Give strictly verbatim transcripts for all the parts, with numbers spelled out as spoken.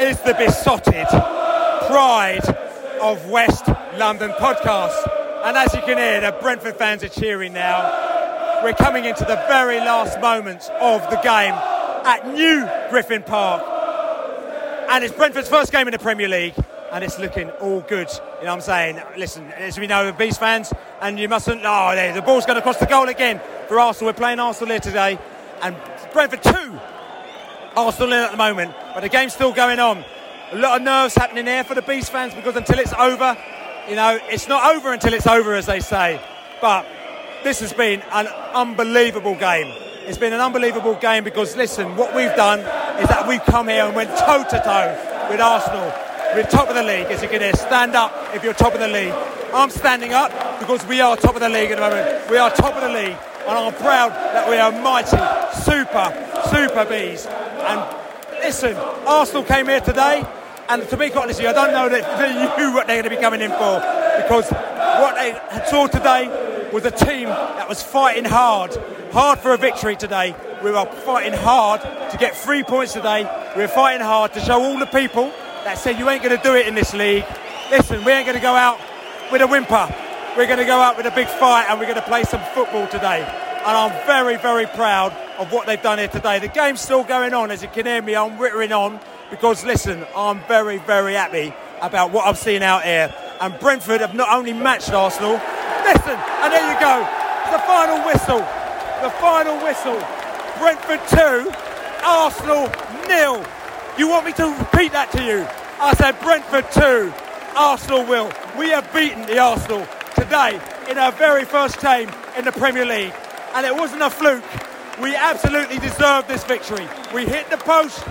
Is the Besotted Pride of West London podcast, and as you can hear, the Brentford fans are cheering now. We're coming into the very last moments of the game at New Griffin Park, and it's Brentford's first game in the Premier League, and it's looking all good. You know what I'm saying? Listen, as we know, the Beast fans, and you mustn't. Oh, the ball's going to cross the goal again for Arsenal. We're playing Arsenal here today, and Brentford two. Arsenal in at the moment, but the game's still going on. A lot of nerves happening there for the Beast fans, because until it's over, you know, it's not over until it's over, as they say. But this has been an unbelievable game. It's been an unbelievable game because, listen, what we've done is that we've come here and went toe-to-toe with Arsenal. We're top of the league, as you can hear. Stand up if you're top of the league. I'm standing up because we are top of the league at the moment. We are top of the league, and I'm proud that we are mighty, super, super Bees. And listen, Arsenal came here today, and to be quite honest with you, I don't know that you knew what they're going to be coming in for, because what they saw today was a team that was fighting hard, hard for a victory today. We were fighting hard to get three points today. We were fighting hard to show all the people that said you ain't going to do it in this league. Listen, we ain't going to go out with a whimper. We're going to go out with a big fight, and we're going to play some football today. And I'm very, very proud of what they've done here today. The game's still going on, as you can hear me. I'm whittering on because, listen, I'm very, very happy about what I've seen out here. And Brentford have not only matched Arsenal, listen, and there you go, the final whistle, the final whistle. Brentford two, Arsenal nil. You want me to repeat that to you? I said Brentford two, Arsenal nil. We have beaten the Arsenal today in our very first game in the Premier League. And it wasn't a fluke. We absolutely deserved this victory. We hit the post,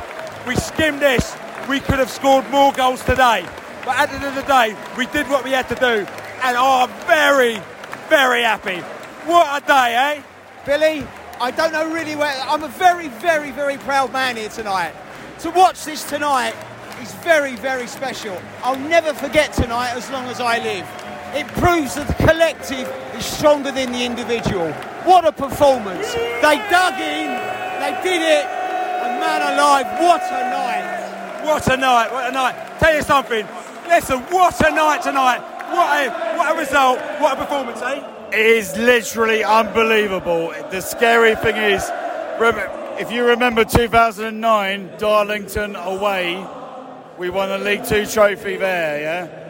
we skimmed this, we could have scored more goals today. But at the end of the day, we did what we had to do, and I'm very, very happy. What a day, eh? Billy, I don't know really where... I'm a very, very, very proud man here tonight. To watch this tonight is very, very special. I'll never forget tonight as long as I live. It proves that the collective is stronger than the individual. What a performance. They dug in, they did it, and man alive, what a night. What a night, what a night. Tell you something, listen, what a night tonight. What a, what a result, what a performance, eh? It is literally unbelievable. The scary thing is, if you remember two thousand nine, Darlington away, we won the League Two trophy there, yeah?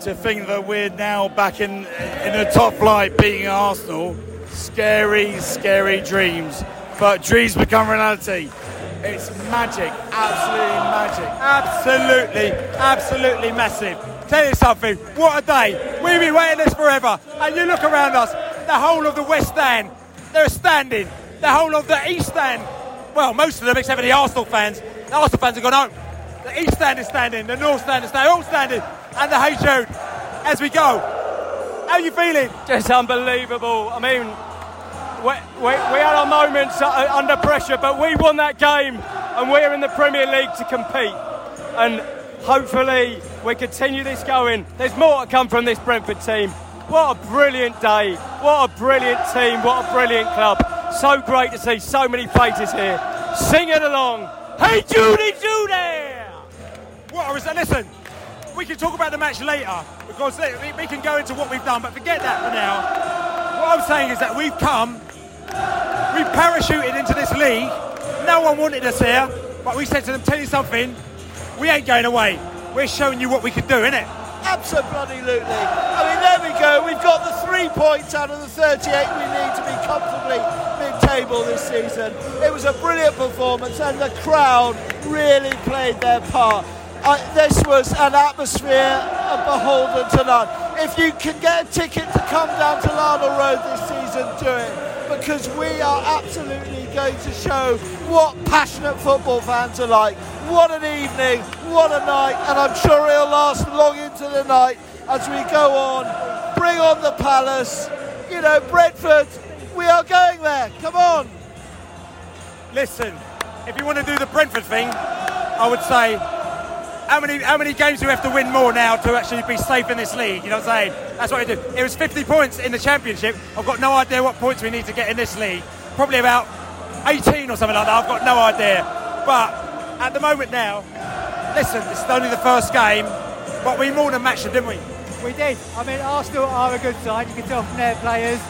To think that we're now back in in the top flight beating Arsenal, scary, scary dreams. But dreams become reality. It's magic, absolutely magic. Absolutely, absolutely massive. Tell you something, what a day. We've been waiting this forever. And you look around us, the whole of the West Stand, they're standing. The whole of the East Stand, well, most of them except for the Arsenal fans. The Arsenal fans have gone home. The East Stand is standing, the North Stand is standing, all standing. And the hatred as we go. How are you feeling? Just unbelievable. I mean, we, we, we had our moments under pressure, but we won that game, and we're in the Premier League to compete. And hopefully we continue this going. There's more to come from this Brentford team. What a brilliant day. What a brilliant team. What a brilliant club. So great to see so many faces here. Sing it along. Hey, Judy, Judy! What a result. Listen. We can talk about the match later, because we can go into what we've done, but forget that for now. What I'm saying is that we've come, we parachuted into this league. No one wanted us here, but we said to them, tell you something, we ain't going away. We're showing you what we can do, innit? Absolutely. I mean, there we go. We've got the three points out of the thirty-eight we need to be comfortably mid-table this season. It was a brilliant performance, and the crowd really played their part. I, this was an atmosphere beholden to none. If you can get a ticket to come down to Lader Road this season, do it, because we are absolutely going to show what passionate football fans are like. What an evening, what a night, and I'm sure it'll last long into the night as we go on. Bring on the Palace. You know, Brentford, we are going there. Come on. Listen, if you want to do the Brentford thing, I would say, how many how many games do we have to win more now to actually be safe in this league? You know what I'm saying? That's what we do. It was fifty points in the Championship. I've got no idea what points we need to get in this league. Probably about eighteen or something like that. I've got no idea. But at the moment now, listen, this is only the first game, but we more than matched them, didn't we? We did. I mean, Arsenal are a good side. You can tell from their players.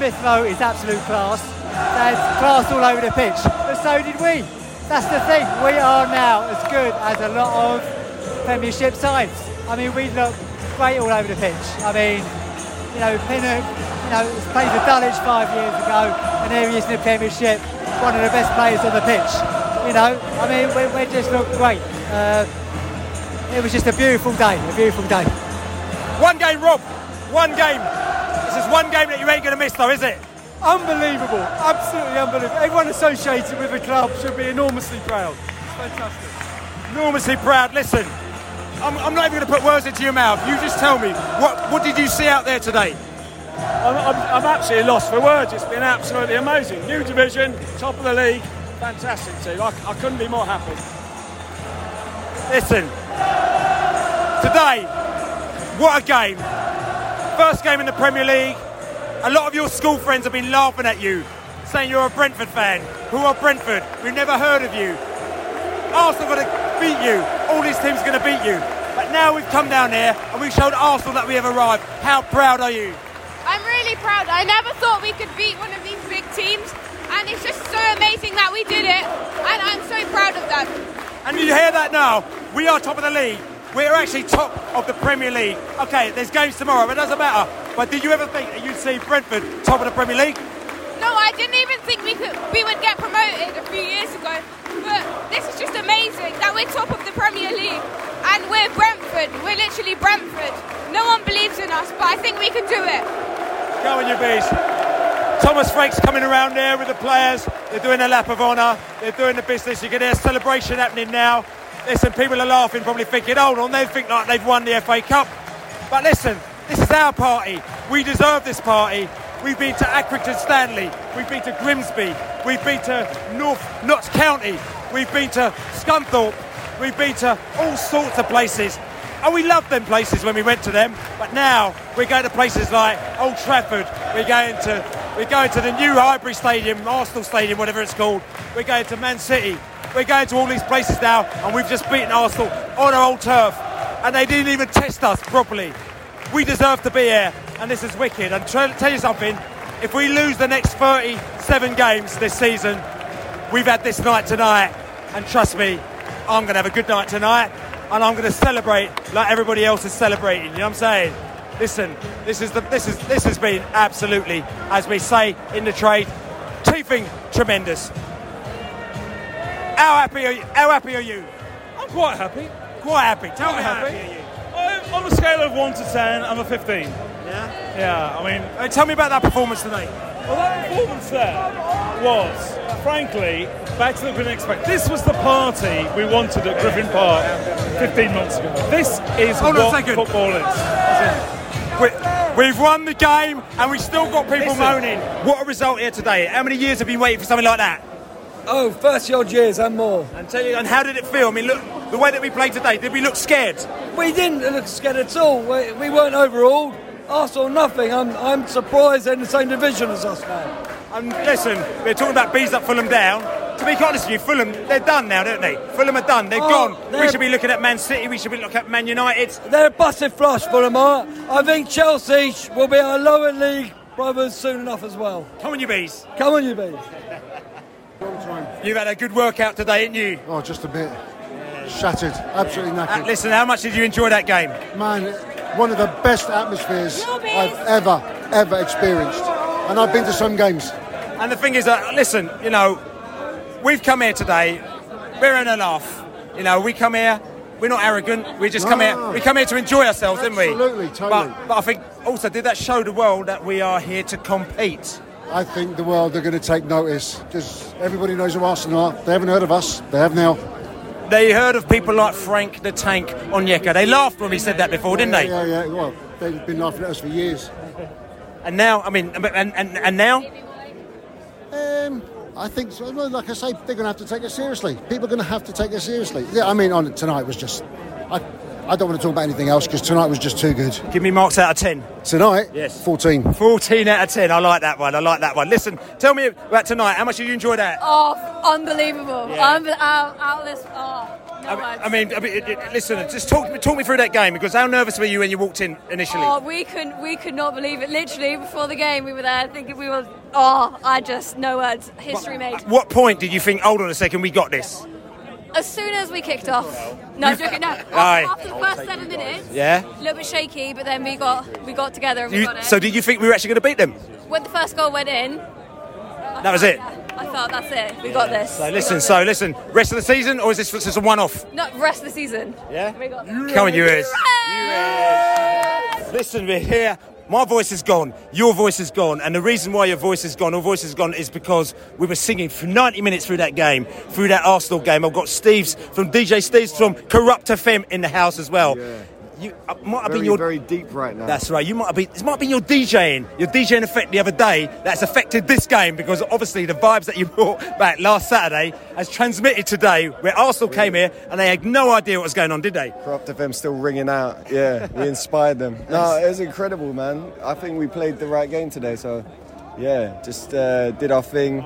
Smith Rowe is absolute class. There's class all over the pitch. But so did we. That's the thing. We are now as good as a lot of Premiership sides. I mean, we look great all over the pitch. I mean, you know, Pinnock, you know, played for Dulwich five years ago, and here he is in the Premiership, one of the best players on the pitch. You know, I mean, we, we just looked great. Uh, it was just a beautiful day, a beautiful day. One game, Rob, one game. This is one game that you ain't going to miss, though, is it? Unbelievable, absolutely unbelievable. Everyone associated with the club should be enormously proud. It's fantastic. Enormously proud. Listen, I'm, I'm not even going to put words into your mouth. You just tell me, what, what did you see out there today? I'm, I'm, I'm absolutely lost for words. It's been absolutely amazing. New division, top of the league. Fantastic team. I, I couldn't be more happy. Listen, today, what a game. First game in the Premier League. A lot of your school friends have been laughing at you, saying you're a Brentford fan. Who are Brentford? We've never heard of you. Arsenal are going to beat you. All these teams are going to beat you. But now we've come down here and we've shown Arsenal that we have arrived. How proud are you? I'm really proud. I never thought we could beat one of these big teams. And it's just so amazing that we did it, and I'm so proud of them. And you hear that now? We are top of the league. We're actually top of the Premier League. Okay, there's games tomorrow, but it doesn't matter. But did you ever think that you'd see Brentford top of the Premier League? No, I didn't even think we could. We would get promoted a few years ago. But this is just amazing that we're top of the Premier League, and we're Brentford. We're literally Brentford. No one believes in us, but I think we can do it. Go on, you beast. Thomas Frank's coming around there with the players. They're doing a lap of honour. They're doing the business. You can hear celebration happening now. Listen, people are laughing, probably thinking, hold on, they think like they've won the F A Cup. But listen, this is our party. We deserve this party. We've been to Accrington Stanley. We've been to Grimsby. We've been to North Notts County. We've been to Scunthorpe. We've been to all sorts of places. And we loved them places when we went to them. But now we're going to places like Old Trafford. We're going to... We're going to the new Highbury Stadium, Arsenal Stadium, whatever it's called. We're going to Man City. We're going to all these places now, and we've just beaten Arsenal on our old turf. And they didn't even test us properly. We deserve to be here, and this is wicked. And try to tell you something, if we lose the next thirty-seven games this season, we've had this night tonight. And trust me, I'm going to have a good night tonight, and I'm going to celebrate like everybody else is celebrating. You know what I'm saying? Listen, this is the this is this has been absolutely, as we say in the trade, teething tremendous. How happy are you? How happy are you? I'm quite happy. Quite happy. Tell me how happy are you? I'm, on a scale of one to ten, I'm a fifteen. Yeah. Yeah. I mean, hey, tell me about that performance tonight. Well, that performance there was, frankly, better than we didn't expect. This was the party we wanted at Griffin Park fifteen months ago. This is Hold what football is. We, we've won the game and we've still got people Listen, moaning. What a result here today. How many years have you been waiting for something like that? Oh, thirty-odd years and more. And tell you, and how did it feel? I mean, look, the way that we played today, did we look scared? We didn't look scared at all. We, we weren't overawed. Arsenal nothing. I'm I'm surprised they're in the same division as us now. And listen, we're talking about bees that Fulham down. To be honest with you, Fulham, they're done now, don't they? Fulham are done. They're oh, gone. They're... We should be looking at Man City. We should be looking at Man United. They're a busted flush, Fulham are. I think Chelsea will be our lower league brothers soon enough as well. Come on, you bees. Come on, you bees. You've had a good workout today, haven't you? Oh, just a bit. Shattered. Absolutely knackered. Uh, listen, how much did you enjoy that game? Man... It... one of the best atmospheres I've ever, ever experienced. And I've been to some games. And the thing is that, listen, you know, we've come here today, we're in a laugh. You know, we come here, we're not arrogant, we just no. come here, we come here to enjoy ourselves, didn't we? Absolutely, totally. But, but I think also, did that show the world that we are here to compete? I think the world are going to take notice, because everybody knows who Arsenal are. They haven't heard of us, they have now. They heard of people like Frank the Tank on Yeka. They laughed when we said that before, didn't yeah, they? Yeah, yeah, well, they've been laughing at us for years. And now, I mean, and and, and now? Um, I think, so. Like I say, they're going to have to take it seriously. People are going to have to take it seriously. Yeah, I mean, on tonight was just... I I don't want to talk about anything else, because tonight was just too good. Give me marks out of ten. Tonight? Yes. fourteen. fourteen out of ten. I like that one. I like that one. Listen, tell me about tonight. How much did you enjoy that? Oh, unbelievable. Yeah. Unbe- out, out this, oh, no I, I mean, I mean no listen, just talk, talk me through that game, because how nervous were you when you walked in initially? Oh, we could, we could not believe it. Literally, before the game, we were there thinking we were, oh, I just, no words. History but, made. At what point did you think, hold on a second, we got this? As soon as we kicked off, no, joking, no. After, after the first seven minutes, yeah, a little bit shaky, but then we got we got together and we you, got it. So did you think we were actually going to beat them? When the first goal went in, I that was it. Yeah, I thought that's it. We yeah. got this. So listen, so this. listen. Rest of the season, or is this just a one-off? No, rest of the season. Yeah. We got this. Come on, you is. Listen, we're here. My voice is gone, your voice is gone, and the reason why your voice is gone, or voice is gone, is because we were singing for ninety minutes through that game, through that Arsenal game. I've got Steve's from D J Steve's from Corrupt F M in the house as well. Yeah. You uh, might have very, been your very deep right now. That's right. You might have been. This might have been your DJing, your DJing effect the other day that's affected this game, because obviously the vibes that you brought back last Saturday has transmitted today, where Arsenal really? came here and they had no idea what was going on, did they? Corrupt F M still ringing out. Yeah, we inspired them. No, it was incredible, man. I think we played the right game today. So, yeah, just uh, did our thing.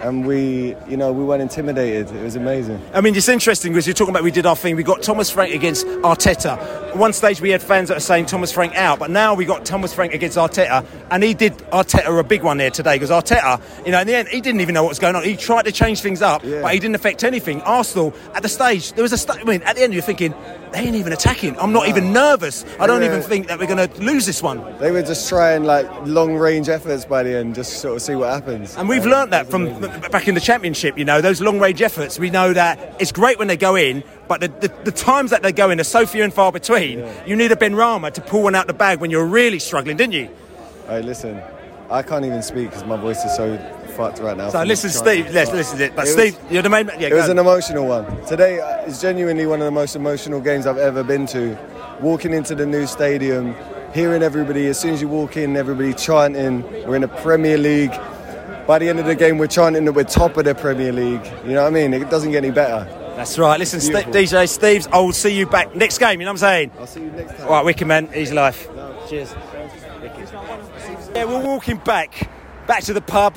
And we, you know, we weren't intimidated. It was amazing. I mean, it's interesting because you're talking about we did our thing. We got Thomas Frank against Arteta. At one stage we had fans that were saying Thomas Frank out, but now we got Thomas Frank against Arteta, and he did Arteta a big one there today, because Arteta, you know, in the end, he didn't even know what was going on. He tried to change things up, yeah. but he didn't affect anything. Arsenal, at the stage, there was a... St- I mean, at the end you're thinking, they ain't even attacking. I'm not wow. even nervous. I yeah. don't even think that we're going to lose this one. They were just trying, like, long-range efforts by the end, just to sort of see what happens. And we've yeah, learnt that from... Amazing. Back in the Championship, you know, those long-range efforts, we know that it's great when they go in, but the, the, the times that they go in are so few and far between. Yeah. You need a Benrahma to pull one out the bag when you're really struggling, didn't you? Hey, listen, I can't even speak because my voice is so fucked right now. So listen, Steve, let's listen to it. But it Steve, was, you're the main... Yeah, it was on. An emotional one. Today is genuinely one of the most emotional games I've ever been to. Walking into the new stadium, hearing everybody, as soon as you walk in, everybody chanting, we're in a Premier League... By the end of the game, we're chanting that we're top of the Premier League. You know what I mean? It doesn't get any better. That's right. Listen, St- D J Steves, I'll see you back next game. You know what I'm saying? I'll see you next time. All right, wicked, man. Easy life. No. Cheers. Yeah, we're walking back, back to the pub.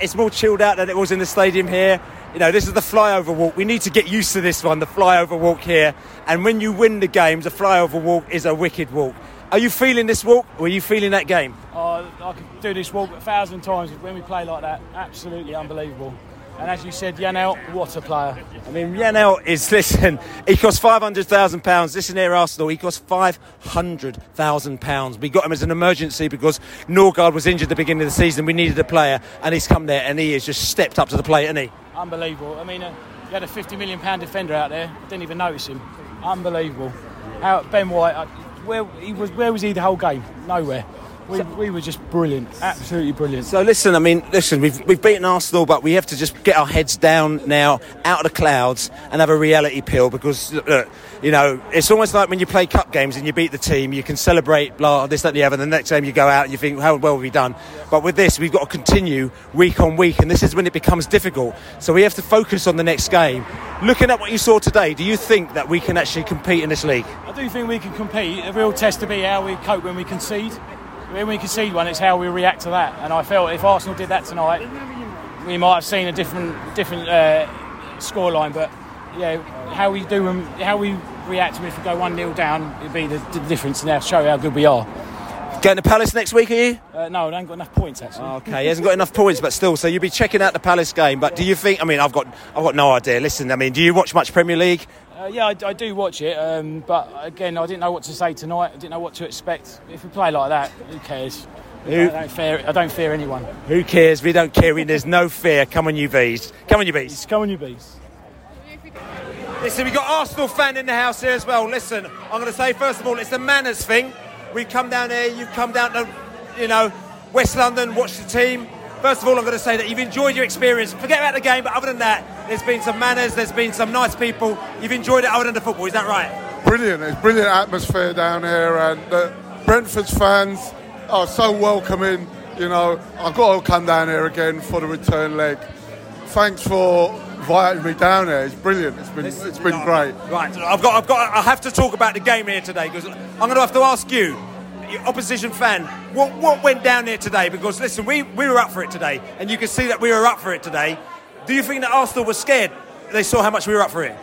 It's more chilled out than it was in the stadium here. You know, this is the flyover walk. We need to get used to this one, the flyover walk here. And when you win the games, the flyover walk is a wicked walk. Are you feeling this walk, or are you feeling that game? Oh, I could do this walk a thousand times when we play like that. Absolutely unbelievable. And as you said, Janelt, what a player. I mean, Janelt is, listen, he cost five hundred thousand pounds. This is near Arsenal. He cost five hundred thousand pounds. We got him as an emergency because Norgaard was injured at the beginning of the season. We needed a player, and he's come there, and he has just stepped up to the plate, hasn't he? Unbelievable. I mean, uh, you had a fifty million pounds defender out there. Didn't even notice him. Unbelievable. How Ben White... I, Where he was? Where was he the whole game? Nowhere. We, we were just brilliant, absolutely brilliant. So listen, I mean, listen, we've we've beaten Arsenal, but we have to just get our heads down now, out of the clouds, and have a reality pill, because look, you know, it's almost like when you play cup games and you beat the team, you can celebrate, blah, this, that, and the other. And the next time you go out and you think, how well have we done? But with this, we've got to continue week on week, and this is when it becomes difficult. So we have to focus on the next game. Looking at what you saw today, do you think that we can actually compete in this league? I do think we can compete. The real test to be how we cope when we concede. When we concede one, it's how we react to that. And I felt if Arsenal did that tonight, we might have seen a different different uh, scoreline. But yeah, how we do and how we react to if we go one nil down, it'd be the, the difference, and that'll show how good we are. Going to Palace next week, are you? Uh, no, I haven't got enough points actually. Okay, he hasn't got enough points, but still, so you'll be checking out the Palace game. But yeah. do you think? I mean, I've got I've got no idea. Listen, I mean, do you watch much Premier League? Uh, yeah, I, I do watch it, um, but again, I didn't know what to say tonight. I didn't know what to expect. If we play like that, who cares? Who? I, don't fear, I don't fear anyone. Who cares? We don't care. There's no fear. Come on, you bees. Come on, you bees. Come on, you bees. Listen, we've got Arsenal fan in the house here as well. Listen, I'm going to say, first of all, it's a manners thing. We've come down here. You've come down to, you know, West London, watch the team. First of all, I'm going to say that you've enjoyed your experience. Forget about the game, but other than that, there's been some manners, there's been some nice people. You've enjoyed it other than the football, is that right? Brilliant. It's brilliant atmosphere down here, and uh, Brentford's fans are so welcoming. You know, I've got to come down here again for the return leg. Thanks for inviting me down here. It's brilliant. It's been, it's, it's been no, great. Right. I've got, I've got, I have to talk about the game here today, because I'm going to have to ask you, your opposition fan, what what went down there today? Because listen, we, we were up for it today, and you can see that we were up for it today. Do you think that Arsenal were scared? They saw how much we were up for it.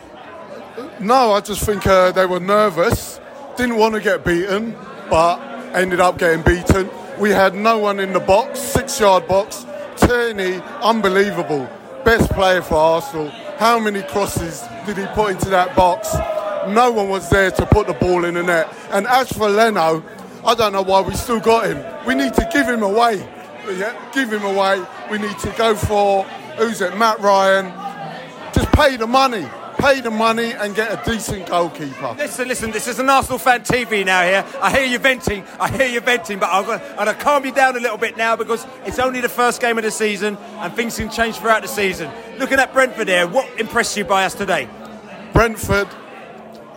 No, I just think uh, they were nervous, didn't want to get beaten, but ended up getting beaten. We had no one in the box, six yard box. Tierney, unbelievable, best player for Arsenal. How many crosses did he put into that box? No one was there to put the ball in the net. And as for Leno, I don't know why we still got him. We need to give him away. Yeah, give him away. We need to go for, who's it, Matt Ryan. Just pay the money. Pay the money and get a decent goalkeeper. Listen, listen, this is an Arsenal fan T V now here. I hear you venting, I hear you venting, but I'm going to calm you down a little bit now, because it's only the first game of the season and things can change throughout the season. Looking at Brentford here, what impressed you by us today? Brentford,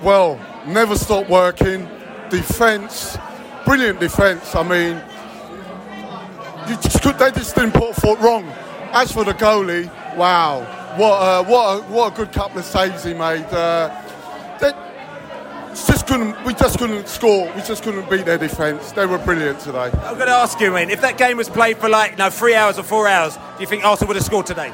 well, never stop working. Defence... Brilliant defence. I mean, you just could, they just didn't put a foot wrong. As for the goalie, wow, what a, what a, what a good couple of saves he made. Uh, they just couldn't, we just couldn't score. We just couldn't beat their defence. They were brilliant today. I'm going to ask you, man, if that game was played for like no three hours or four hours, do you think Arsenal would have scored today?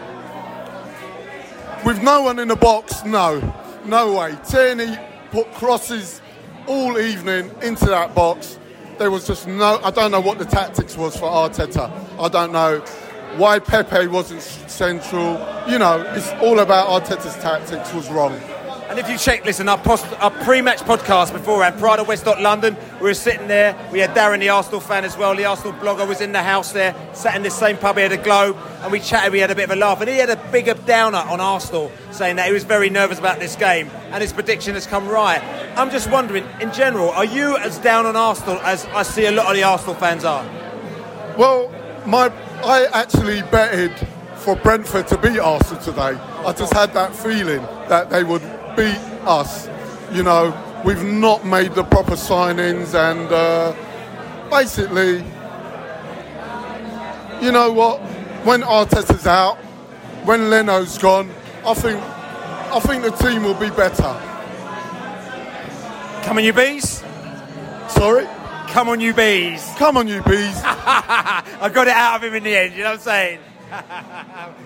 With no one in the box, no, no way. Tierney put crosses all evening into that box. There was just no... I don't know what the tactics was for Arteta. I don't know why Pepe wasn't central. You know, it's all about Arteta's tactics was wrong. And if you check, listen, our, post, our pre-match podcast beforehand, Pride of West London, we were sitting there. We had Darren, the Arsenal fan as well. The Arsenal blogger was in the house there, sat in this same pub here, the Globe, and we chatted. We had a bit of a laugh. And he had a bigger downer on Arsenal, saying that he was very nervous about this game and his prediction has come right. I'm just wondering, in general, are you as down on Arsenal as I see a lot of the Arsenal fans are? Well, my I actually betted for Brentford to beat Arsenal today. I just had that feeling that they would beat us. You know, we've not made the proper signings, and uh, basically, you know what? When Arteta's out, when Leno's gone, I think I think the team will be better. Come on, you bees. Sorry? Come on, you bees. Come on, you bees. I got it out of him in the end, you know what I'm saying?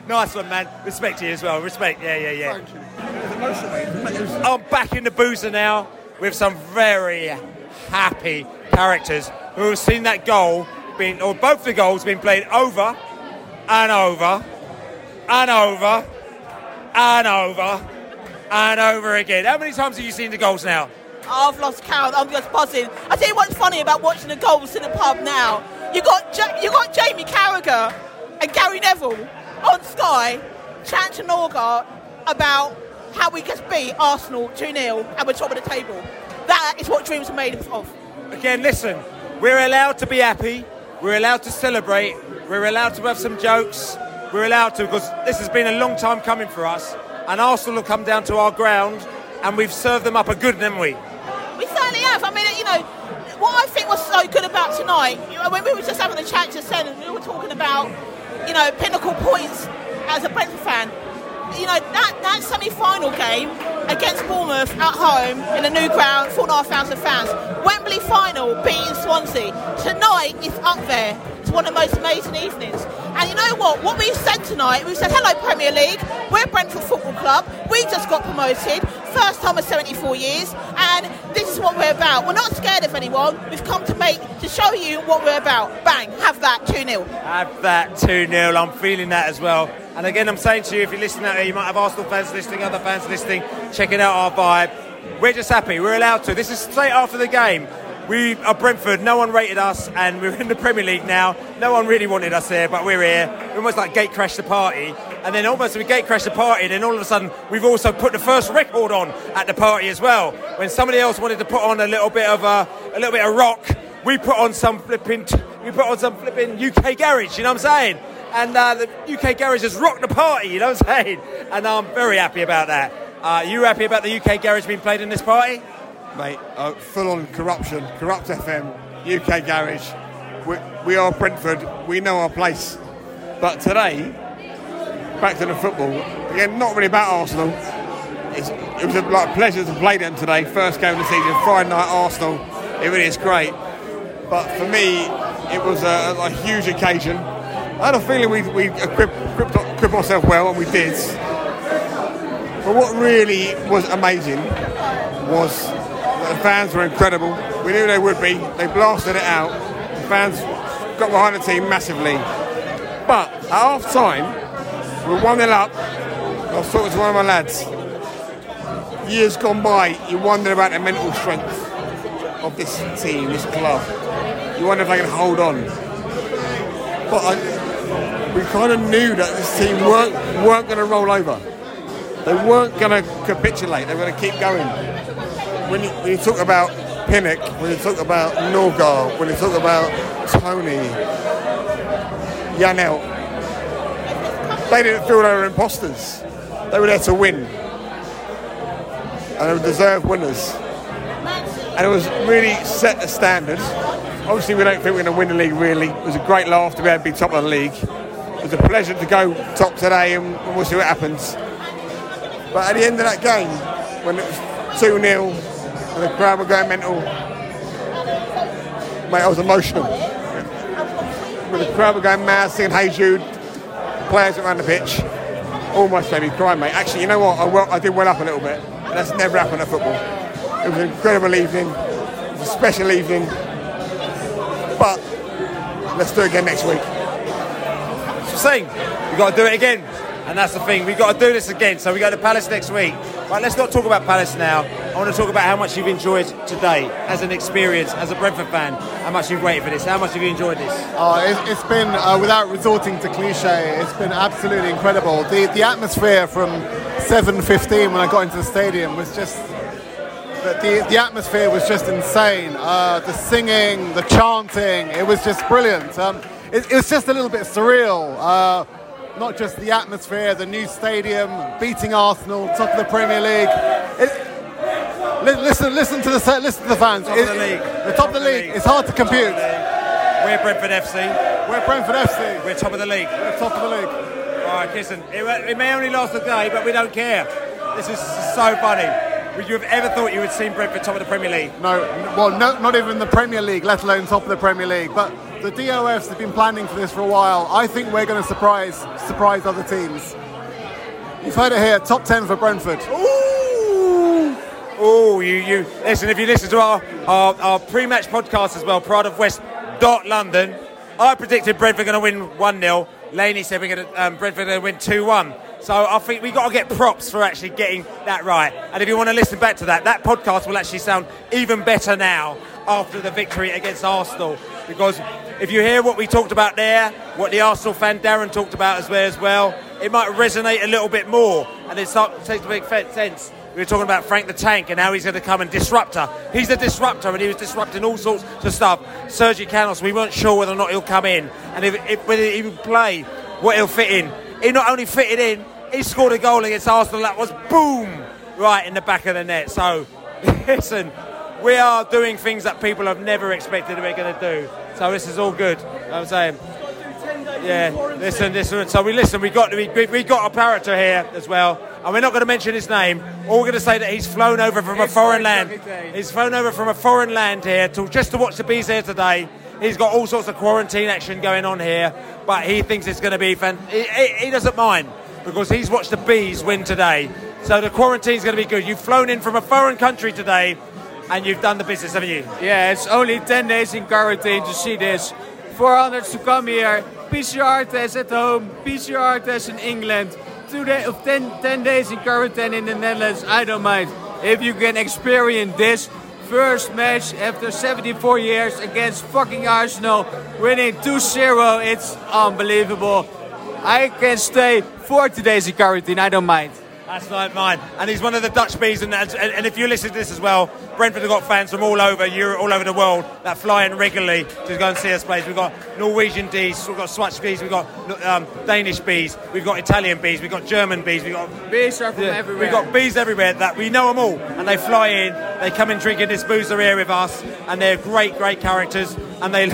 Nice one, man. Respect to you as well. Respect, yeah, yeah, yeah. Thank you. I'm back in the boozer now with some very happy characters who have seen that goal, being, or both the goals, being played over and over and over and over and over again. How many times have you seen the goals now? I've lost count. I'm just buzzing. I tell you what's funny about watching the goals in the pub now. You got ja- you got Jamie Carragher and Gary Neville on Sky chatting to Norgaard about how we just beat Arsenal two nil and we're top of the table. That is what dreams are made of. Again, listen, we're allowed to be happy. We're allowed to celebrate. We're allowed to have some jokes. We're allowed to, because this has been a long time coming for us. And Arsenal have come down to our ground and we've served them up a good, haven't we? We certainly have. I mean, you know, what I think was so good about tonight, you know, when we were just having a chat just then and we were talking about, you know, pinnacle points as a Brentford fan, you know, that, that semi-final game against Bournemouth at home in a new ground, four thousand five hundred fans, Wembley final beating Swansea, tonight is up there. It's one of the most amazing evenings. And you know what? What we've said tonight, we've said, hello, Premier League, we're Brentford Football Club, we just got promoted, first time in seventy-four years, and and this is what we're about. We're not scared of anyone. We've come to make to show you what we're about. Bang, have that two nil. Have that two nil. I'm feeling that as well. And again, I'm saying to you, if you're listening out there, you might have Arsenal fans listening, other fans listening, checking out our vibe. We're just happy. We're allowed to. This is straight after the game. We are Brentford. No one rated us, and we're in the Premier League now. No one really wanted us here, but we're here. We're almost like gate crashed the party. And then almost we gate crashed the party, and then all of a sudden we've also put the first record on at the party as well. When somebody else wanted to put on a little bit of a, a little bit of rock, we put on some flipping we put on some flipping U K garage. You know what I'm saying? And uh, the U K garage has rocked the party. You know what I'm saying? And I'm very happy about that. Uh, you happy about the U K garage being played in this party? Mate, uh, full-on corruption. Corrupt F M, U K garage. We, we are Brentford. We know our place. But today, back to the football. Again, not really about Arsenal. It's, it was a like, pleasure to play them today. First game of the season, Friday night Arsenal. It really is great. But for me, it was a, a huge occasion. I had a feeling we we equipped, equipped ourselves well, and we did. But what really was amazing was the fans were incredible. We knew they would be. They blasted it out. The fans got behind the team massively. But at half time, we were one nil up. I was talking to one of my lads. Years gone by, you wonder about the mental strength of this team, this club. You wonder if they can hold on. But I, we kind of knew that this team weren't, weren't going to roll over. They weren't going to capitulate. They were going to keep going. When you, when you talk about Pinnock, when you talk about Norgaard, when you talk about Tony, Janelt, they didn't feel they were imposters. They were there to win. And they were deserved winners. And it was really set the standard. Obviously, we don't think we're going to win the league, really. It was a great laugh to be able to be top of the league. It was a pleasure to go top today, and we'll see what happens. But at the end of that game, when it was two nil and the crowd were going mental, mate, I was emotional. When the crowd were going mad, singing Hey Jude, players around the pitch, almost made me cry, mate. Actually, you know what, I, well, I did well up a little bit. That's never happened at football. It was an incredible evening. It was a special evening. But let's do it again next week. That's what I'm saying. We've got to do it again. And that's the thing, we've got to do this again. So we go to Palace next week. Right, let's not talk about Palace now. I want to talk about how much you've enjoyed today as an experience, as a Brentford fan. How much you've waited for this? How much have you enjoyed this? Oh, it, it's been, uh, without resorting to cliche, it's been absolutely incredible. The the atmosphere from seven fifteen when I got into the stadium was just, the, the, the atmosphere was just insane. Uh, the singing, the chanting, it was just brilliant. Um, it, it was just a little bit surreal. Uh, Not just the atmosphere, the new stadium, beating Arsenal, top of the Premier League. It, li- listen, listen to the listen to the fans. Top it, of the league. The top, top of the league. league. It's hard to compute. We're Brentford F C. We're Brentford F C. We're top of the league. We're top of the league. All right, listen. It, it may only last a day, but we don't care. This is so funny. Would you have ever thought you had seen Brentford top of the Premier League? No. Well, no, not even the Premier League, let alone top of the Premier League, but. The D O Fs have been planning for this for a while. I think we're going to surprise surprise other teams. You've heard it here. Top ten for Brentford. Ooh, ooh! You you listen. If you listen to our our, our pre-match podcast as well, Pride of West London. I predicted Brentford going to win one nil. Laney said we're going to um, Brentford going to win two one. So I think we got to get props for actually getting that right. And if you want to listen back to that, that podcast will actually sound even better now after the victory against Arsenal. Because if you hear what we talked about there, what the Arsenal fan Darren talked about as well, as well it might resonate a little bit more. And it starts to make sense. We were talking about Frank the Tank and how he's going to come and disrupt her. He's a disruptor, and he was disrupting all sorts of stuff. Sergi Canos, we weren't sure whether or not he'll come in. And if, if whether he would play, what he'll fit in. He not only fitted in, he scored a goal against Arsenal that was boom, right in the back of the net. So, listen, we are doing things that people have never expected we're going to do. So this is all good. You know what I'm saying, yeah. Listen, listen. So we listen. We got we we got a character here as well, and we're not going to mention his name. All we're going to say that he's flown over from a foreign land. He's flown over from a foreign land here to just to watch the bees here today. He's got all sorts of quarantine action going on here, but he thinks it's going to be fan. He, he, he doesn't mind because he's watched the bees win today. So the quarantine's going to be good. You've flown in from a foreign country today and you've done the business, haven't you? Yeah, it's only ten days in quarantine to see this. four hundred to come here, P C R test at home, P C R test in England, two day of ten, ten days in quarantine in the Netherlands. I don't mind. If you can experience this first match after seventy-four years against fucking Arsenal, winning two zero, it's unbelievable. I can stay forty days in quarantine, I don't mind. That's not mine. And he's one of the Dutch bees, and, that's, and, and if you listen to this as well, Brentford have got fans from all over Europe, all over the world, that fly in regularly to go and see us play. We've got Norwegian bees, we've got Swatch bees, we've got um, Danish bees, we've got Italian bees, we've got German bees, we've got bees are from yeah, everywhere. We've got bees everywhere. That we know them all, and they fly in, they come in drinking this boozer here with us, and they're great, great characters, and they.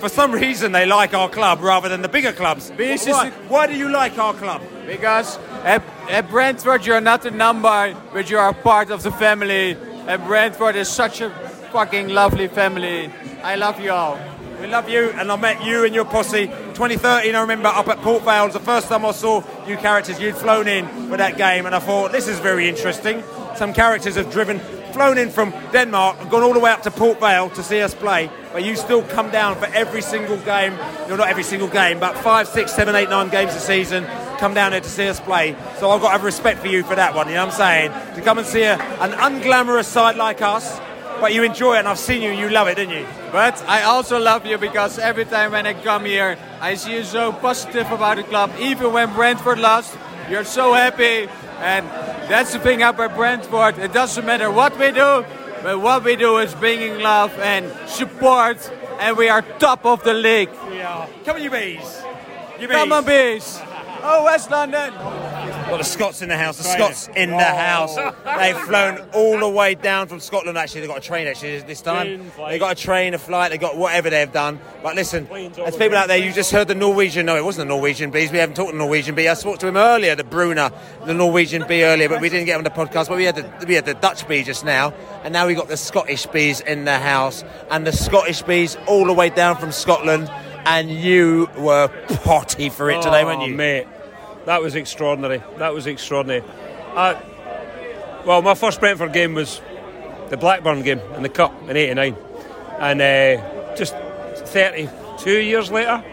For some reason, they like our club rather than the bigger clubs. Bees why, is, why do you like our club? Because at, at Brentford, you're not a number, but you are part of the family. And Brentford is such a fucking lovely family. I love you all. We love you, and I met you and your posse. twenty thirteen, I remember, up at Port Vale, the first time I saw you characters. You'd flown in with that game, and I thought, this is very interesting. Some characters have driven... flown in from Denmark and gone all the way up to Port Vale to see us play, but you still come down for every single game. No, not every single game, but five, six, seven, eight, nine games a season. Come down here to see us play. So I've got to have respect for you for that one. You know what I'm saying? To come and see a, an unglamorous side like us, but you enjoy it, and I've seen you. You love it, didn't you? But I also love you because every time when I come here, I see you so positive about the club. Even when Brentford lost, you're so happy. And that's the thing up at Brentford. It doesn't matter what we do, but what we do is bringing love and support, and we are top of the league. We are. Come on, you bees. You bees. Come on, bees. Oh, West London. Got the Scots in the house. The Trainers. Scots in oh. the house. They've flown all the way down from Scotland, actually. They've got a train, actually, this time. They've got a train, a flight. They've got whatever they've done. But listen, there's people out there. You just heard the Norwegian. No, it wasn't the Norwegian bees. We haven't talked to Norwegian bee. I spoke to him earlier, the Bruna, the Norwegian bee earlier, but we didn't get on the podcast. But we had the, we had the Dutch bee just now. And now we got the Scottish bees in the house. And the Scottish bees all the way down from Scotland. And you were potty for it today, oh, weren't you? Mate, that was extraordinary. That was extraordinary. I, well, my first Brentford game was the Blackburn game in the Cup in eighty-nine. And uh, just thirty-two years later,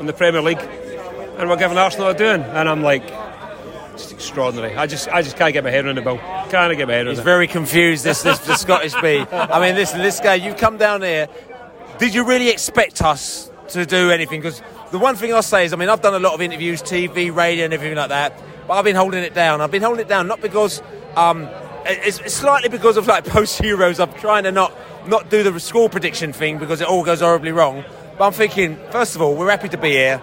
in the Premier League, and we're giving Arsenal a doing. And I'm like, it's extraordinary. I just I just can't get my head around the ball. Can't get my head around it. He's very confused, this, this the Scottish bee. I mean, listen, this guy, you come down here. Did you really expect us to do anything? Because the one thing I'll say is, I mean, I've done a lot of interviews, T V, radio and everything like that, but I've been holding it down. I've been holding it down not because um, it's, it's slightly because of like post-Euros. I'm trying to not not do the score prediction thing because it all goes horribly wrong, but I'm thinking, first of all, we're happy to be here.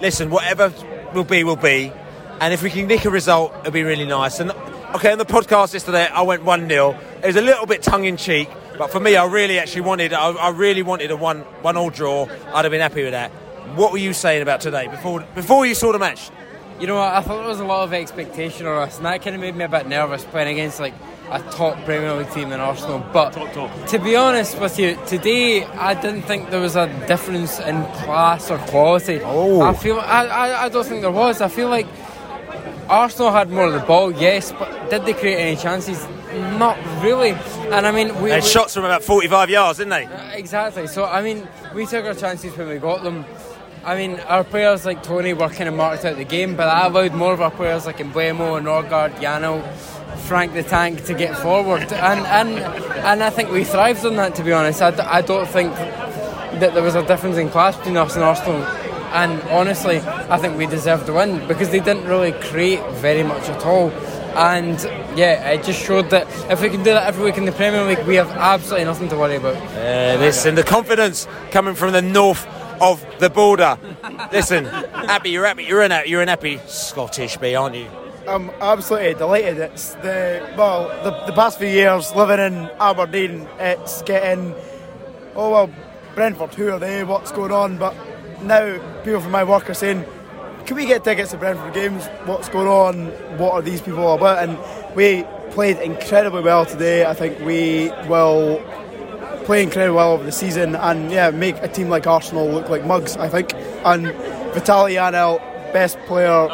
Listen, whatever will be will be, and if we can nick a result, it'll be really nice. And okay, on the podcast yesterday I went one nil. It was a little bit tongue-in-cheek. But for me, I really actually wanted, I, I really wanted a one, one all draw. I'd have been happy with that. What were you saying about today before before you saw the match? You know, I thought there was a lot of expectation on us, and that kind of made me a bit nervous playing against like a top Premier League team in Arsenal. But top, top. To be honest with you, today I didn't think there was a difference in class or quality. Oh. I feel I, I, I don't think there was. I feel like Arsenal had more of the ball, yes, but did they create any chances? Not really. And I mean, we, they had we, shots from about forty-five yards, didn't they? Exactly. So I mean, we took our chances when we got them. I mean, our players like Tony were kind of marked out the game, but that allowed more of our players like Embuemo, Norgaard, Janelt, Frank the Tank to get forward, and and and I think we thrived on that. To be honest, I, d- I don't think that there was a difference in class between us and Arsenal. And honestly, I think we deserved the win because they didn't really create very much at all. And yeah, it just showed that if we can do that every week in the Premier League, we have absolutely nothing to worry about. Uh, listen, the confidence coming from the north of the border. Listen, Abby, you're happy. You're an you're an happy Scottish bee, aren't you? I'm absolutely delighted. It's the well, the, the past few years living in Aberdeen, it's getting oh well, Brentford. Who are they? What's going on? But now people from my work are saying, can we get tickets to Brentford games? What's going on? What are these people all about? And we played incredibly well today. I think we will play incredibly well over the season and yeah, make a team like Arsenal look like mugs, I think. And Vitaly Janelt, best player oh,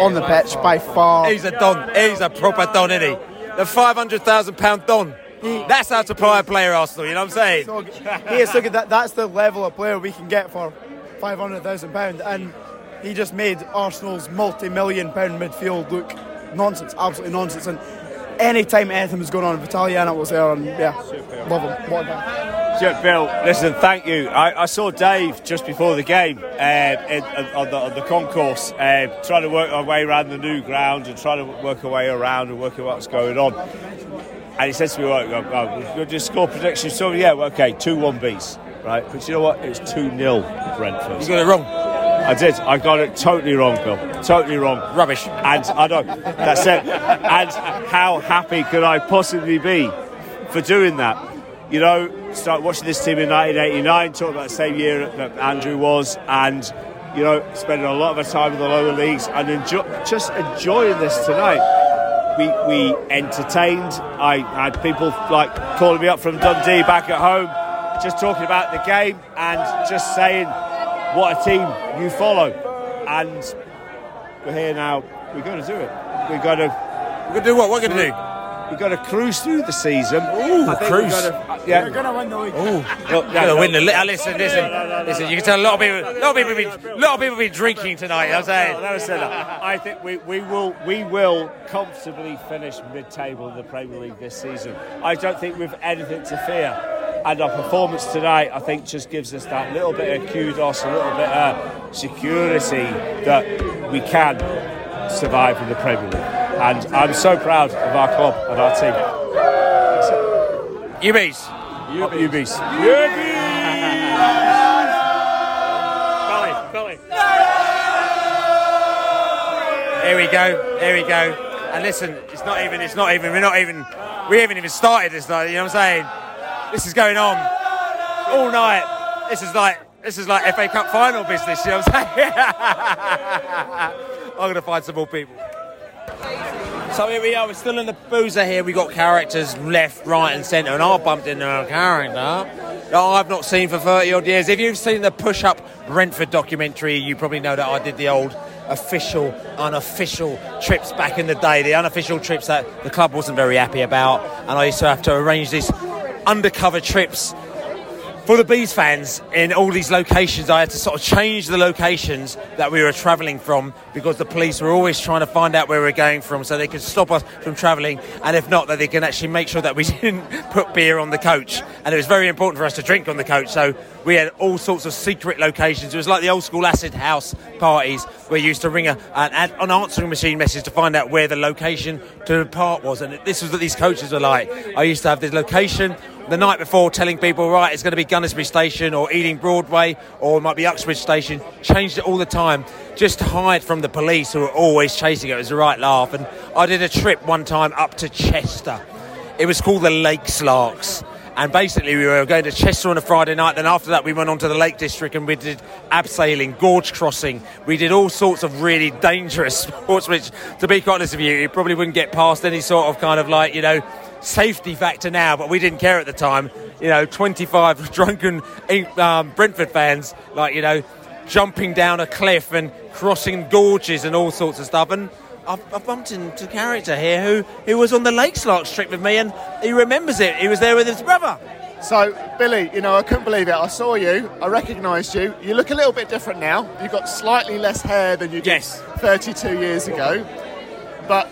on the pitch by far. He's a don. He's a proper don, isn't he? The five hundred thousand pound don. That's how to buy a player, Arsenal, you know what I'm saying? So, he is looking that that's the level of player we can get for five hundred thousand pounds, and he just made Arsenal's multi-million pound midfield look nonsense, absolutely nonsense. And any time anything was going on, Vitaly Janelt was there, and yeah, Super. Love him. What a guy. Yeah, Bill, listen, thank you. I, I saw Dave just before the game uh, in, on, the, on the concourse, uh, trying to work our way around the new ground and trying to work our way around and working what's going on. And he said to me, well, oh, we'll just score prediction. So, yeah, well, okay, two one beats, right? But you know what? It's two nil Brentford. You got it wrong. I did. I got it totally wrong, Bill. Totally wrong. Rubbish. And I know. That's it. And how happy could I possibly be for doing that? You know, start watching this team in nineteen eighty-nine, talking about the same year that Andrew was, and, you know, spending a lot of time in the lower leagues and enjoy, just enjoying this tonight. We we entertained. I had people, like, calling me up from Dundee back at home, just talking about the game and just saying, what a team you follow. And we're here now. We're going to do it. We're going to... We're going to do what? What are we going to do? We're going to cruise through the season. Ooh, cruise. We're going to, yeah. We're going to win the league. Ooh. No, we're going to win the league. Listen, listen. No, no, no, listen, no, no, you can tell a lot of people... A lot of people have been, lot of people been drinking tonight, I'm saying. No, no, no, no. I think we, we will we will comfortably finish mid-table in the Premier League this season. I don't think we've anything to fear. And our performance tonight, I think, just gives us that little bit of kudos, a little bit of security that we can survive in the Premier League. And I'm so proud of our club and our team. U Bs. U Bs. U Bs. U Bs. Belly, belly. Here we go. Here we go. And listen, it's not even, it's not even, we're not even, we haven't even started this night, you know what I'm saying? This is going on all night. This is like this is like F A Cup final business, you know what I'm saying? I'm going to find some more people. So here we are, we're still in the boozer here. We've got characters left, right and centre, and I bumped into a character that I've not seen for thirty odd years. If you've seen the Push Up Brentford documentary, you probably know that I did the old official, unofficial trips back in the day, the unofficial trips that the club wasn't very happy about, and I used to have to arrange this undercover trips for the Bees fans in all these locations. I had to sort of change the locations that we were travelling from because the police were always trying to find out where we were going from so they could stop us from travelling, and if not, that they can actually make sure that we didn't put beer on the coach. And it was very important for us to drink on the coach, so we had all sorts of secret locations. It was like the old school acid house parties where you used to ring a, an, an answering machine message to find out where the location to depart was, and this was what these coaches were like. I used to have this location the night before, telling people, right, it's going to be Gunnersbury Station or Ealing Broadway, or it might be Uxbridge Station. Changed it all the time just to hide from the police who were always chasing it. It was a right laugh. And I did a trip one time up to Chester. It was called the Lake Slarks. And basically we were going to Chester on a Friday night. Then after that we went on to the Lake District and we did abseiling, gorge crossing. We did all sorts of really dangerous sports, which, to be quite honest with you, you probably wouldn't get past any sort of kind of like, you know, safety factor now, but we didn't care at the time. You know, twenty-five drunken um, Brentford fans, like, you know, jumping down a cliff and crossing gorges and all sorts of stuff. And I've, I've bumped into a character here who, who was on the Lake Slarks trip with me, and he remembers it. He was there with his brother. So, Billy, you know, I couldn't believe it. I saw you. I recognised you. You look a little bit different now. You've got slightly less hair than you did yes. thirty-two years ago. But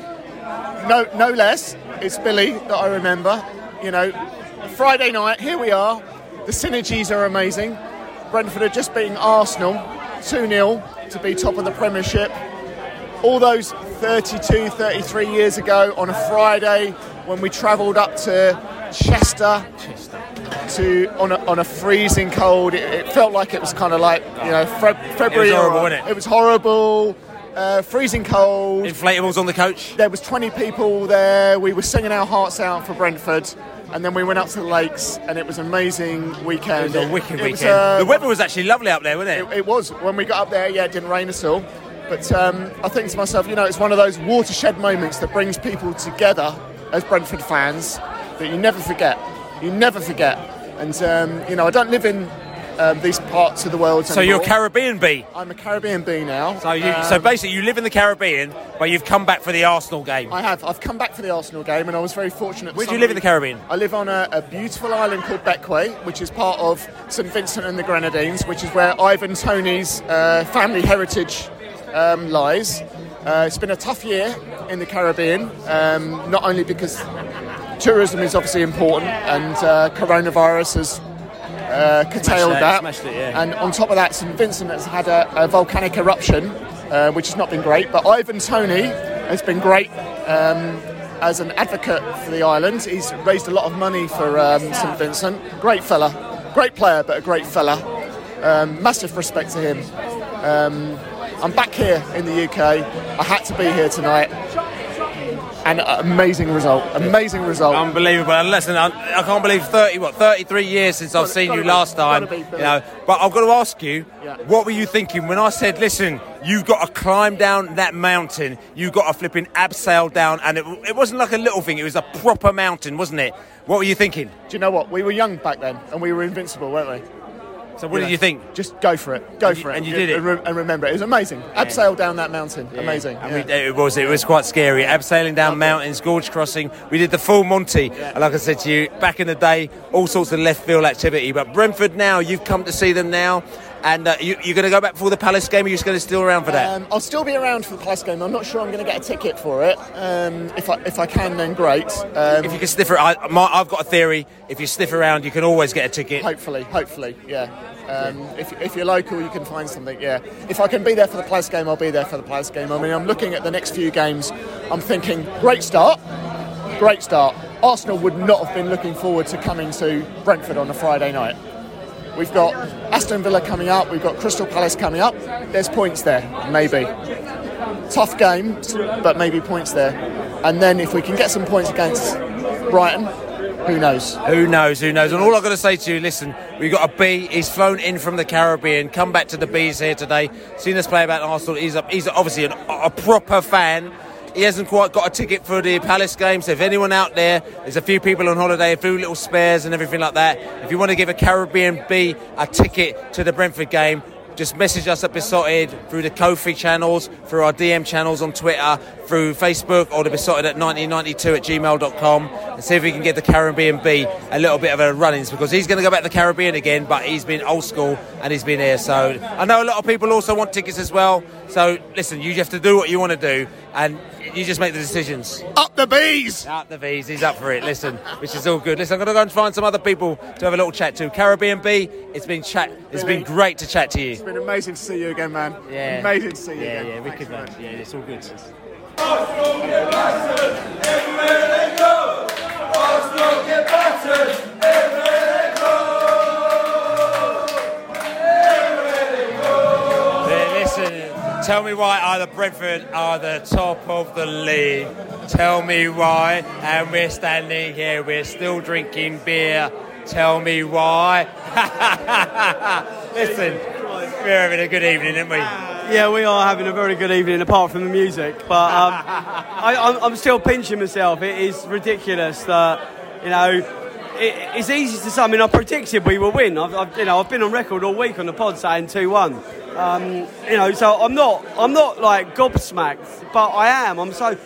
no, no less... It's Billy that I remember. You know, Friday night, here we are. The synergies are amazing. Brentford are just beating Arsenal two nil to be top of the Premiership. All those thirty-two, thirty-three years ago on a Friday when we travelled up to Chester, Chester. to on a, on a freezing cold. It, it felt like it was kind of like, you know, Fe- February. It was horrible, wasn't it? It was horrible. Uh, freezing cold. Inflatables on the coach. There was twenty people there. We were singing our hearts out for Brentford, and then we went up to the lakes, and it was an amazing weekend. It was a wicked it, weekend. It was, uh, the weather was actually lovely up there, wasn't it? it? It was. When we got up there, yeah, it didn't rain at all. But um, I think to myself, you know, it's one of those watershed moments that brings people together as Brentford fans that you never forget. You never forget. And um, you know, I don't live in um, these parts of the world. So anymore. You're a Caribbean bee? I'm a Caribbean bee now. So you, um, so basically you live in the Caribbean, but you've come back for the Arsenal game. I have. I've come back for the Arsenal game, and I was very fortunate. Where do you live in the Caribbean? I live on a, a beautiful island called Beckway, which is part of Saint Vincent and the Grenadines, which is where Ivan Toney's uh, family heritage um, lies. Uh, it's been a tough year in the Caribbean, um, not only because tourism is obviously important, and uh, coronavirus has uh, curtailed it, that. It, yeah. And on top of that, Saint Vincent has had a, a volcanic eruption, uh, which has not been great. But Ivan Toney has been great um, as an advocate for the island. He's raised a lot of money for um, Saint Vincent. Great fella. Great player, but a great fella. Um, massive respect to him. Um, I'm back here in the U K. I had to be here tonight. And an amazing result. Amazing result. Unbelievable. Listen, I can't believe thirty, what, thirty-three years since I've seen you last time. You know, but I've got to ask you, yeah. What were you thinking when I said, listen, you've got to climb down that mountain, you've got to flipping abseil down, and it, it wasn't like a little thing, it was a proper mountain, wasn't it? What were you thinking? Do you know what? We were young back then, and we were invincible, weren't we? So what you did know, you think? Just go for it. Go and for you, it. And you did it. And, re- and remember, it was amazing. Yeah. Abseil down that mountain. Yeah. Amazing. And yeah. we, it was. It was quite scary. Abseiling down mountains, gorge crossing. We did the full Monty. Yeah. And like I said to you, back in the day, all sorts of left field activity. But Brentford now, you've come to see them now. And uh, you, you're going to go back for the Palace game, or you're just going to still around for that? Um, I'll still be around for the Palace game. I'm not sure I'm going to get a ticket for it. Um, if I if I can, then great. Um, if you can sniff around, I've got a theory. If you sniff around, you can always get a ticket. Hopefully, hopefully, yeah. Um, if if you're local, you can find something. Yeah. If I can be there for the Palace game, I'll be there for the Palace game. I mean, I'm looking at the next few games. I'm thinking, great start, great start. Arsenal would not have been looking forward to coming to Brentford on a Friday night. We've got Aston Villa coming up. We've got Crystal Palace coming up. There's points there, maybe. Tough game, but maybe points there. And then if we can get some points against Brighton, who knows? Who knows, who knows. And all I've got to say to you, listen, we've got a bee. He's flown in from the Caribbean, come back to the bees here today, seen us play about Arsenal. He's, a, he's obviously an, a proper fan. He hasn't quite got a ticket for the Palace game, so if anyone out there, there's a few people on holiday, a few little spares and everything like that. If you want to give a Caribbean bee a ticket to the Brentford game, just message us at Besotted through the Ko-fi channels, through our D M channels on Twitter, through Facebook, or the Besotted at nineteen ninety-two at gmail dot com, and see if we can get the Caribbean bee a little bit of a run-ins, because he's going to go back to the Caribbean again, but he's been old school and he's been here. So I know a lot of people also want tickets as well. So listen, you have to do what you want to do, and you just make the decisions. Up the bees! Up the bees. He's up for it. Listen, which is all good. Listen, I'm going to go and find some other people to have a little chat to. Caribbean bee, it's been chat. It's really? been great to chat to you. It's been amazing to see you again, man. Yeah. Amazing to see you yeah, again. Yeah, yeah, wicked, man. Yeah, it's all good. Arsenal get battered, everywhere they go. Arsenal get battered, everywhere they go. Everywhere they go. Listen, tell me why either Brentford are the top of the league. Tell me why. And we're standing here, we're still drinking beer. Tell me why. Listen, we're having a good evening, aren't we? Yeah, we are having a very good evening, apart from the music. But um, I, I'm still pinching myself. It is ridiculous that, you know, it, it's easy to say. I mean, I predicted we will win. I've, I've, you know, I've been on record all week on the pod saying two one. Um, you know, so I'm not, I'm not like gobsmacked, but I am. I'm so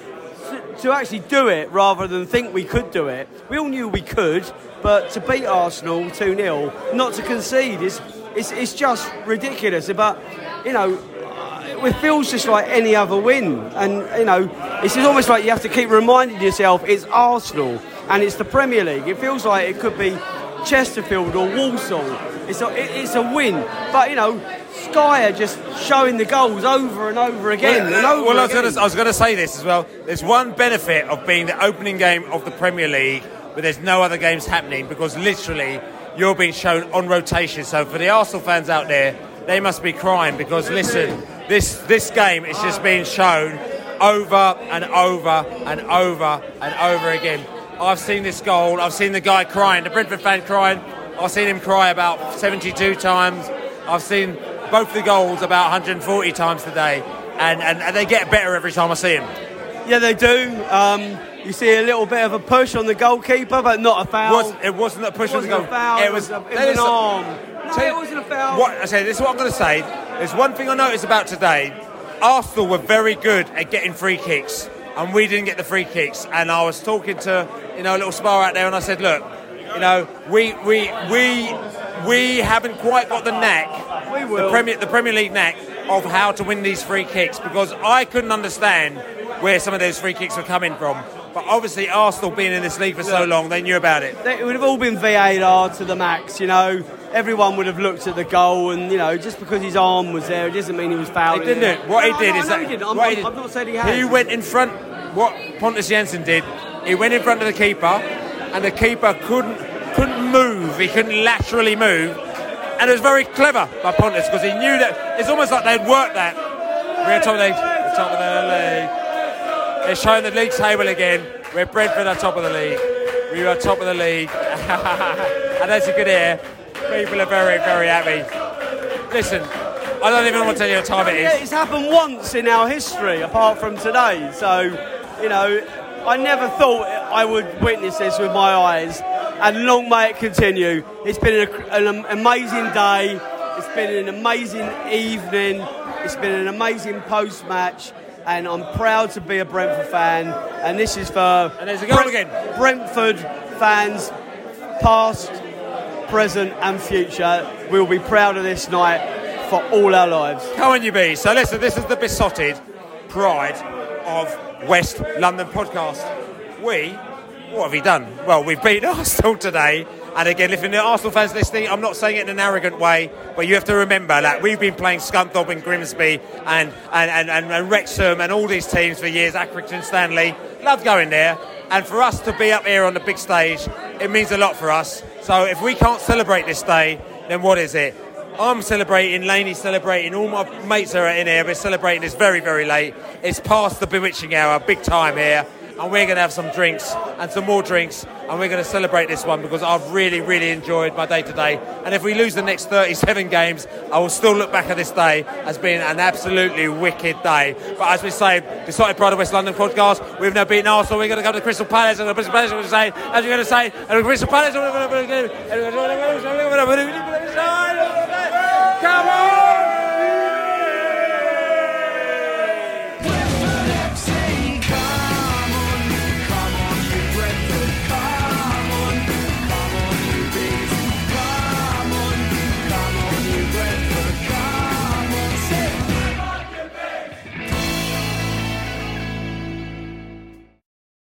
to actually do it rather than think we could do it. We all knew we could, but to beat Arsenal two nil, not to concede, is it's, it's just ridiculous. But you know. It feels just like any other win, and you know it's just almost like you have to keep reminding yourself it's Arsenal and it's the Premier League. It feels like it could be Chesterfield or Walsall. It's a, it, it's a win, but you know Sky are just showing the goals over and over again. Well, and over well again. I was gonna, I was going to say this as well. There's one benefit of being the opening game of the Premier League, but there's no other games happening because literally you're being shown on rotation. So for the Arsenal fans out there, they must be crying because listen. This this game is just being shown over and over and over and over again. I've seen this goal. I've seen the guy crying, the Brentford fan crying. I've seen him cry about seventy-two times. I've seen both the goals about one hundred forty times today. And, and, and they get better every time I see them. Yeah, they do. Um, You see a little bit of a push on the goalkeeper, but not a foul. It, was, it wasn't a push it wasn't on the goalkeeper. It was, it was, a, it was an arm. No, it wasn't a foul. What, I say, this is what I'm going to say. There's one thing I noticed about today. Arsenal were very good at getting free kicks, and we didn't get the free kicks. And I was talking to, you know, a little spar out there, and I said, look, you know, we we we we haven't quite got the knack, we will. The Premier the Premier League knack of how to win these free kicks, because I couldn't understand where some of those free kicks were coming from. But obviously, Arsenal being in this league for so long, they knew about it. It would have all been V A R to the max, you know. Everyone would have looked at the goal, and, you know, just because his arm was there, it doesn't mean he was fouled. He didn't. It. What no, he did no, is that... He didn't. I'm, not, he did. I'm not saying he had. He went in front... What Pontus Janssen did, he went in front of the keeper, and the keeper couldn't couldn't move. He couldn't laterally move. And it was very clever by Pontus, because he knew that... It's almost like they'd worked that. We're top of the league. We're top of the league. They're showing the league table again. We're Brentford are top of the league. We are top of the league. And as you can hear, people are very, very happy. Listen, I don't even want to tell you what time it is. It's happened once in our history, apart from today. So, you know, I never thought I would witness this with my eyes. And long may it continue. It's been an amazing day. It's been an amazing evening. It's been an amazing post-match. And I'm proud to be a Brentford fan. And this is for and there's a goal Brent- again. Brentford fans, past, present and future. We'll be proud of this night for all our lives. Come on, you be. So listen, this is the Besotted Pride of West London podcast. We, what have we done? Well, we've beat Arsenal today. And again, if the Arsenal fans listening, I'm not saying it in an arrogant way, but you have to remember that we've been playing Scunthorpe and Grimsby and, and, and, and, and Wrexham and all these teams for years, Accrington Stanley. Love going there. And for us to be up here on the big stage, it means a lot for us. So if we can't celebrate this day, then what is it? I'm celebrating, Laney's celebrating, all my mates are in here. We're celebrating. It's very, very late. It's past the bewitching hour, big time here. And we're going to have some drinks and some more drinks, and we're going to celebrate this one, because I've really, really enjoyed my day today. And if we lose the next thirty-seven games, I will still look back at this day as being an absolutely wicked day. But as we say, Besotted Pride of West London podcast, we've now beaten Arsenal. We're going to go to Crystal Palace, and the Crystal Palace, we're going to say, as you're going to say, and Crystal Palace, we're going to say, come on!